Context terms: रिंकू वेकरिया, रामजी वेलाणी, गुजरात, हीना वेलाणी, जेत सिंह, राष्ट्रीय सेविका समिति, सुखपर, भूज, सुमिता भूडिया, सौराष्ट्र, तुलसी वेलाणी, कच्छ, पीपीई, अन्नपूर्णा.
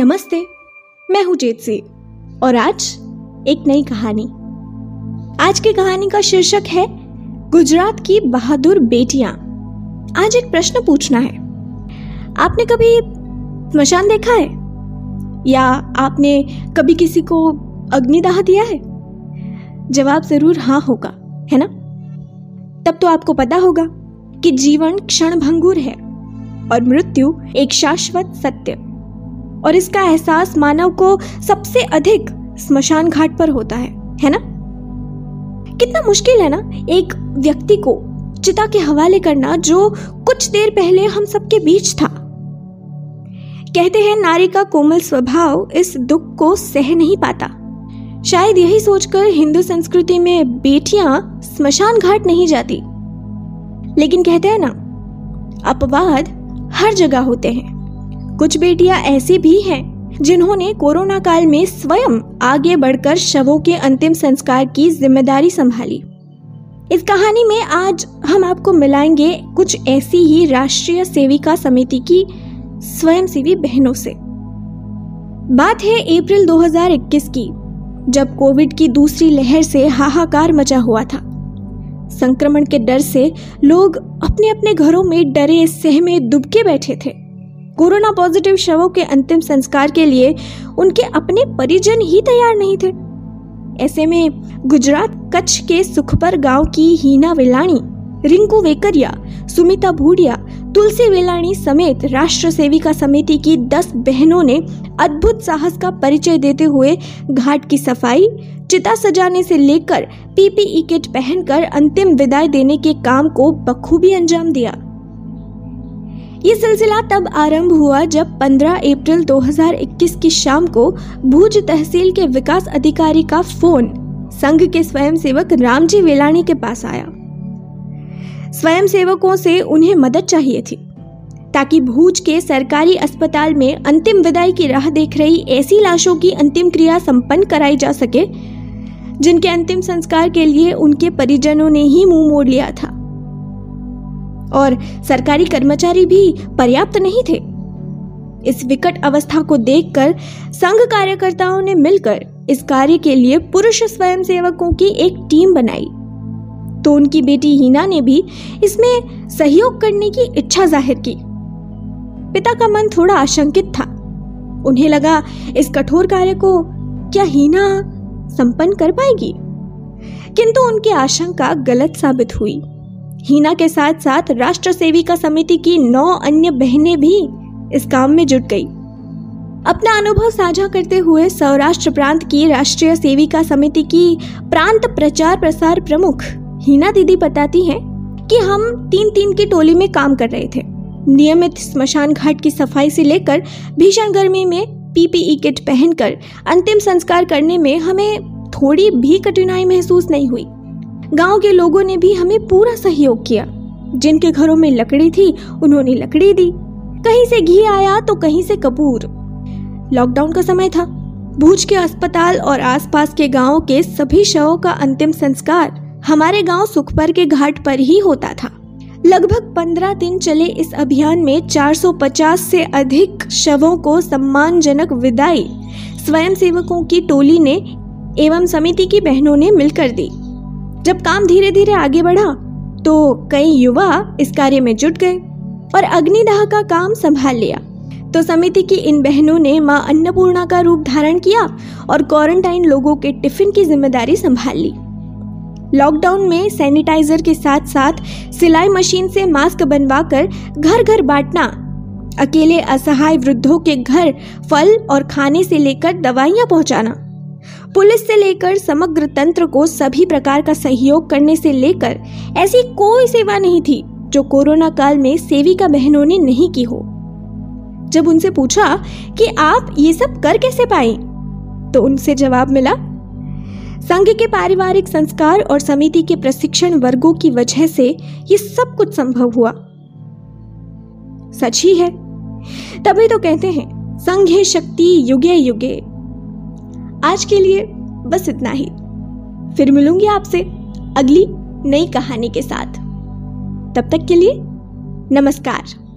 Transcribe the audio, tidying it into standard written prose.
नमस्ते, मैं हूँ जेत सिंह और आज एक नई कहानी। आज की कहानी का शीर्षक है गुजरात की बहादुर बेटियां। आज एक प्रश्न पूछना है, आपने कभी स्मशान देखा है या आपने कभी किसी को अग्निदाह दिया है? जवाब जरूर हाँ होगा, है ना? तब तो आपको पता होगा कि जीवन क्षणभंगुर है और मृत्यु एक शाश्वत सत्य, और इसका एहसास मानव को सबसे अधिक स्मशान घाट पर होता है ना? कितना मुश्किल है ना एक व्यक्ति को चिता के हवाले करना, जो कुछ देर पहले हम सबके बीच था। कहते हैं नारी का कोमल स्वभाव इस दुख को सह नहीं पाता। शायद यही सोचकर हिंदू संस्कृति में बेटियां स्मशान घाट नहीं जाती, लेकिन कहते हैं ना, अपवाद हर जगह होते हैं। कुछ बेटियां ऐसी भी हैं जिन्होंने कोरोना काल में स्वयं आगे बढ़कर शवों के अंतिम संस्कार की जिम्मेदारी संभाली। इस कहानी में आज हम आपको मिलाएंगे कुछ ऐसी ही राष्ट्रीय सेविका समिति की स्वयंसेवी बहनों से। बात है अप्रैल 2021 की, जब कोविड की दूसरी लहर से हाहाकार मचा हुआ था। संक्रमण के डर से लोग अपने अपने घरों में डरे सहमे दुबके बैठे थे। कोरोना पॉजिटिव शवों के अंतिम संस्कार के लिए उनके अपने परिजन ही तैयार नहीं थे। ऐसे में गुजरात कच्छ के सुखपर गांव की हीना वेलाणी, रिंकू वेकरिया, सुमिता भूडिया, तुलसी वेलाणी समेत राष्ट्र सेविका समिति की 10 बहनों ने अद्भुत साहस का परिचय देते हुए घाट की सफाई, चिता सजाने से लेकर पीपीई किट पहनकर अंतिम विदाई देने के काम को बखूबी अंजाम दिया। ये सिलसिला तब आरंभ हुआ जब 15 अप्रैल 2021 की शाम को भूज तहसील के विकास अधिकारी का फोन संघ के स्वयंसेवक रामजी वेलाणी के पास आया। स्वयंसेवकों से उन्हें मदद चाहिए थी ताकि भूज के सरकारी अस्पताल में अंतिम विदाई की राह देख रही ऐसी लाशों की अंतिम क्रिया संपन्न कराई जा सके जिनके अंतिम संस्कार के लिए उनके परिजनों ने ही मुंह मोड़ लिया था, और सरकारी कर्मचारी भी पर्याप्त नहीं थे। इस विकट अवस्था को देखकर संघ कार्यकर्ताओं ने मिलकर इस कार्य के लिए पुरुष स्वयंसेवकों की एक टीम बनाई, तो उनकी बेटी हीना ने भी इसमें सहयोग करने की इच्छा जाहिर की। पिता का मन थोड़ा आशंकित था। उन्हें लगा इस कठोर कार्य को क्या हीना संपन्न कर पाएगी, किंतु उनकी आशंका गलत साबित हुई। हीना के साथ साथ राष्ट्र सेविका समिति की 9 अन्य बहनें भी इस काम में जुट गई। अपना अनुभव साझा करते हुए सौराष्ट्र प्रांत की राष्ट्रीय सेविका समिति की प्रांत प्रचार प्रसार प्रमुख हीना दीदी बताती हैं कि हम 3-3 की टोली में काम कर रहे थे। नियमित स्मशान घाट की सफाई से लेकर भीषण गर्मी में पीपीई किट पहनकर अंतिम संस्कार करने में हमें थोड़ी भी कठिनाई महसूस नहीं हुई। गांव के लोगों ने भी हमें पूरा सहयोग किया। जिनके घरों में लकड़ी थी उन्होंने लकड़ी दी, कहीं से घी आया तो कहीं से कपूर। लॉकडाउन का समय था। भूज के अस्पताल और आसपास के गांव के सभी शवों का अंतिम संस्कार हमारे गांव सुखपर के घाट पर ही होता था। लगभग 15 दिन चले इस अभियान में 450 से अधिक शवों को सम्मानजनक विदाई स्वयंसेवकों की टोली ने एवं समिति की बहनों ने मिलकर दी। जब काम धीरे धीरे आगे बढ़ा तो कई युवा इस कार्य में जुट गए और अग्निदाह का काम संभाल लिया, तो समिति की इन बहनों ने मां अन्नपूर्णा का रूप धारण किया और क्वारंटाइन लोगों के टिफिन की जिम्मेदारी संभाल ली। लॉकडाउन में सैनिटाइजर के साथ साथ सिलाई मशीन से मास्क बनवाकर घर घर बांटना, अकेले असहाय वृद्धों के घर फल और खाने से लेकर दवाइयाँ पहुँचाना, पुलिस से लेकर समग्र तंत्र को सभी प्रकार का सहयोग करने से लेकर ऐसी कोई सेवा नहीं थी जो कोरोना काल में सेविका बहनों ने नहीं की हो। जब उनसे पूछा कि आप ये सब कर कैसे पाए, तो उनसे जवाब मिला, संघ के पारिवारिक संस्कार और समिति के प्रशिक्षण वर्गों की वजह से ये सब कुछ संभव हुआ। सच ही है, तभी तो कहते हैं संघ है शक्ति युगे युगे। आज के लिए बस इतना ही। फिर मिलूंगी आपसे अगली नई कहानी के साथ। तब तक के लिए नमस्कार।